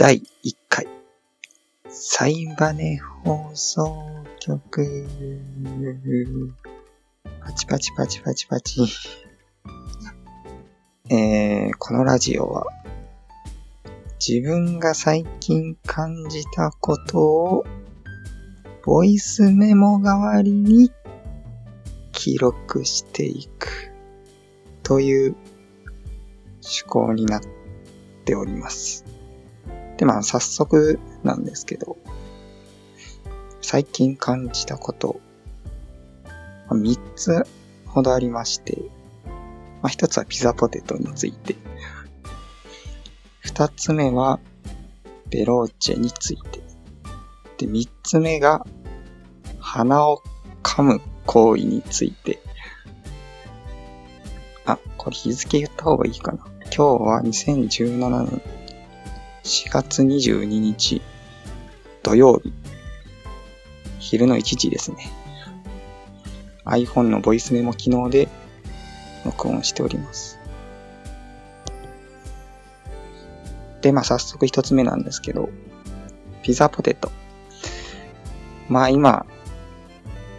第1回サイバネ放送局パチパチパチパチパチこのラジオは自分が最近感じたことをボイスメモ代わりに記録していくという趣向になっております。で、早速なんですけど、最近感じたこと、3つほどありまして、1つはピザポテトについて、2つ目はベローチェについて、で、3つ目が鼻を噛む行為について。これ日付言った方がいいかな。今日は2017年4月22日土曜日。昼の1時ですね。iPhone のボイスメモ機能で録音しております。で、早速一つ目なんですけど、ピザポテト。今、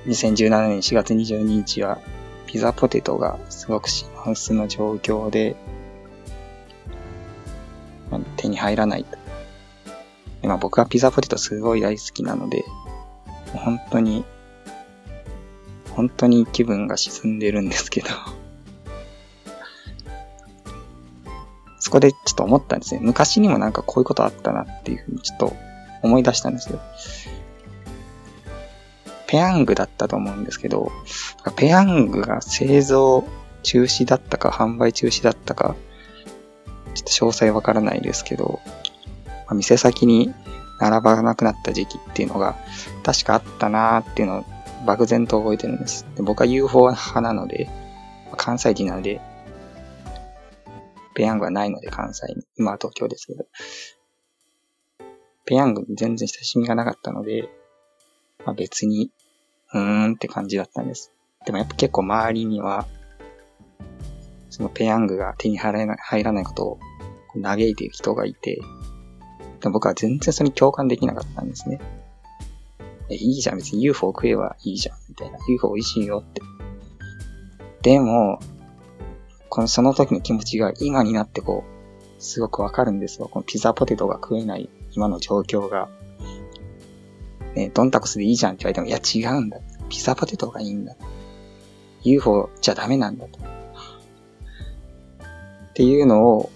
2017年4月22日は、ピザポテトがすごく品薄の状況で、手に入らないと。で、僕はピザポテトすごい大好きなので、本当に気分が沈んでるんですけど。そこでちょっと思ったんですね。昔にもこういうことあったなっていうふうにちょっと思い出したんですけど。ペヤングだったと思うんですけど、ペヤングが製造中止だったか販売中止だったか、ちょっと詳細わからないですけど、店先に並ばなくなった時期っていうのが確かあったなーっていうのを漠然と覚えてるんです。で、僕は UFO 派なので、関西人なので、ペヤングはないので関西に、今は東京ですけど、ペヤングに全然親しみがなかったので、別に、って感じだったんです。でもやっぱ結構周りには、そのペヤングが手に入らないことを嘆いている人がいて、でも僕は全然それに共感できなかったんですね。いいじゃん、別に UFO 食えばいいじゃん、みたいな。UFO 美味しいよって。でも、その時の気持ちが今になってすごくわかるんですよ。このピザポテトが食えない今の状況が。ドンタコスでいいじゃんって言われても、いや違うんだ。ピザポテトがいいんだ。UFO じゃダメなんだと。っていうのを、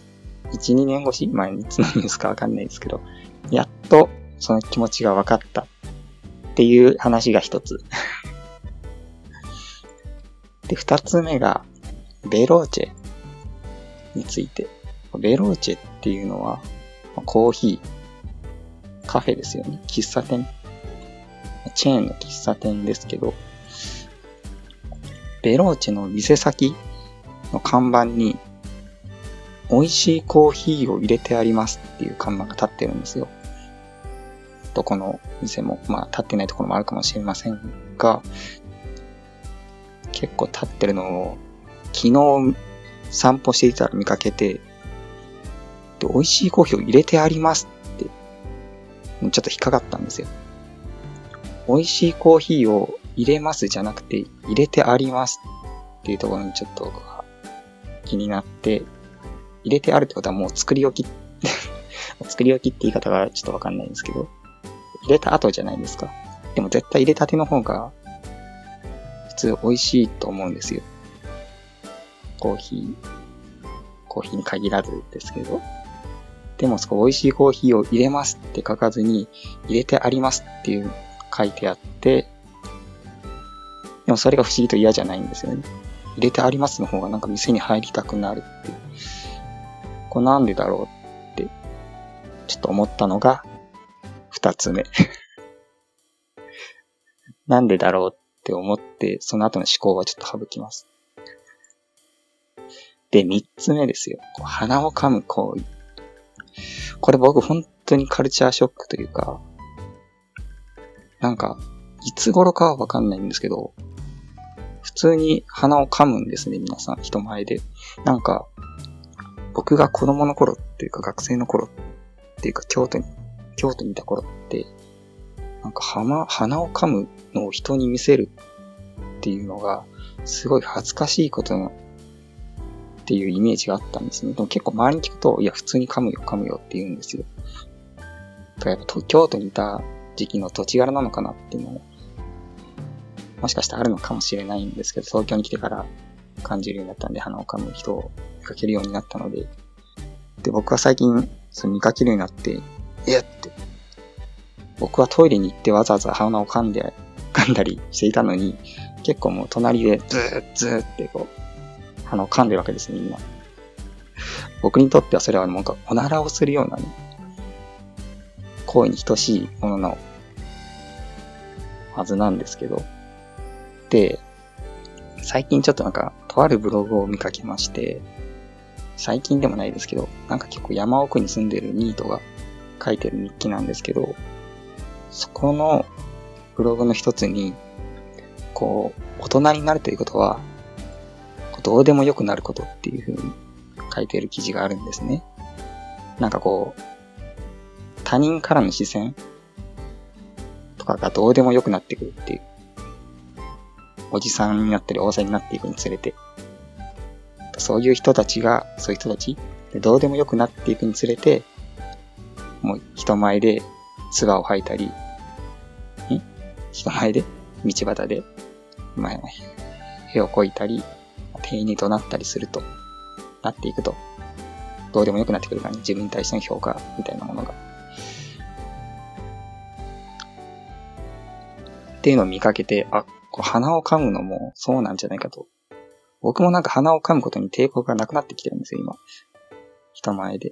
1、2年越し、いつのニュースかわかんないですけど、やっとその気持ちがわかったっていう話が一つ。で、二つ目が、ベローチェについて。ベローチェっていうのは、コーヒー、カフェですよね。喫茶店。チェーンの喫茶店ですけど、ベローチェの店先の看板に美味しいコーヒーを入れてありますっていう看板が立ってるんですよ。どこの店も、立ってないところもあるかもしれませんが、結構立ってるのを昨日散歩していたら見かけて、で、美味しいコーヒーを入れてありますって、ちょっと引っかかったんですよ。美味しいコーヒーを入れますじゃなくて、入れてありますっていうところにちょっと気になって、入れてあるってことはもう作り置き、作り置きって言い方がちょっとわかんないんですけど、入れた後じゃないですか。でも絶対入れたての方が普通美味しいと思うんですよ。コーヒーに限らずですけど。でもそこ美味しいコーヒーを入れますって書かずに、入れてありますっていう書いてあって、でもそれが不思議と嫌じゃないんですよね。入れてありますの方が店に入りたくなるっていう。なんでだろうって、ちょっと思ったのが、二つ目。なんでだろうって思って、その後の思考はちょっと省きます。で、三つ目ですよ。鼻を噛む行為。これ僕本当にカルチャーショックというか、いつ頃かはわかんないんですけど、普通に鼻を噛むんですね、皆さん、人前で。僕が子供の頃っていうか学生の頃っていうか京都にいた頃って、なんか鼻を噛むのを人に見せるっていうのが、すごい恥ずかしいことなっていうイメージがあったんですね。でも結構周りに聞くと、いや普通に噛むよって言うんですよ。だからやっぱ京都にいた時期の土地柄なのかなっていうのも、もしかしたらあるのかもしれないんですけど、東京に来てから感じるようになったんで、鼻を噛む人を見かけるようになったので、で、僕は最近、見かけるようになって、って、僕はトイレに行ってわざわざ鼻を噛んだりしていたのに、結構もう隣でずーってこう、鼻を噛んでるわけですね、みんな。僕にとってはそれはなんかおならをするようなね、行為に等しいもののはずなんですけど、で、最近ちょっとなんか、とあるブログを見かけまして、最近でもないですけど、なんか結構山奥に住んでるニートが書いてる日記なんですけど、そこのブログの一つに、こう、大人になるということは、どうでもよくなることっていう風に書いてる記事があるんですね。なんかこう、他人からの視線とかがどうでもよくなってくるっていう。おじさんになったり、おばさんになっていくにつれて。そういう人たちでどうでもよくなっていくにつれて、もう人前で唾を吐いたり、人前で道端で、屁をこいたり、店員に怒鳴ったりすると、なっていくと、どうでもよくなってくるからね、自分に対しての評価みたいなものが。っていうのを見かけて、あ、鼻を噛むのもそうなんじゃないかと。僕もなんか鼻を噛むことに抵抗がなくなってきてるんですよ、今。人前で。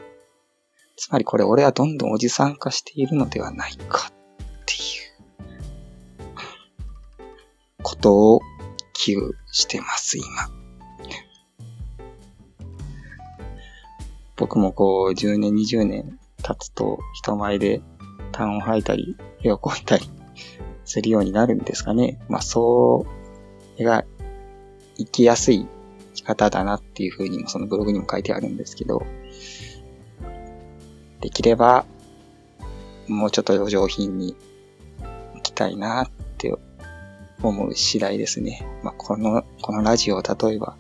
つまりこれ俺はどんどんおじさん化しているのではないかっていうことを危惧してます、今。僕もこう10年、20年経つと人前で痰を吐いたり、屁をこいたりするようになるんですかね。まあそうが生きやすい生き方だなっていう風にもそのブログにも書いてあるんですけど、できればもうちょっとお上品に行きたいなって思う次第ですね。まあ、このラジオを例えば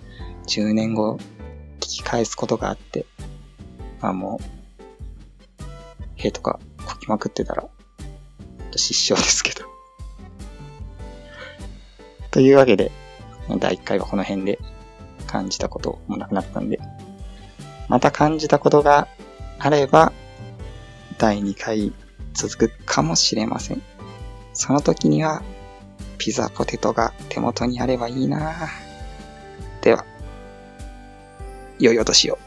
10年後聞き返すことがあって、まあもう屁とかこきまくってたら失笑ですけどというわけで。第1回はこの辺で感じたこともなくなったんで、また感じたことがあれば第2回続くかもしれません。その時にはピザポテトが手元にあればいいな。では、良いお年を。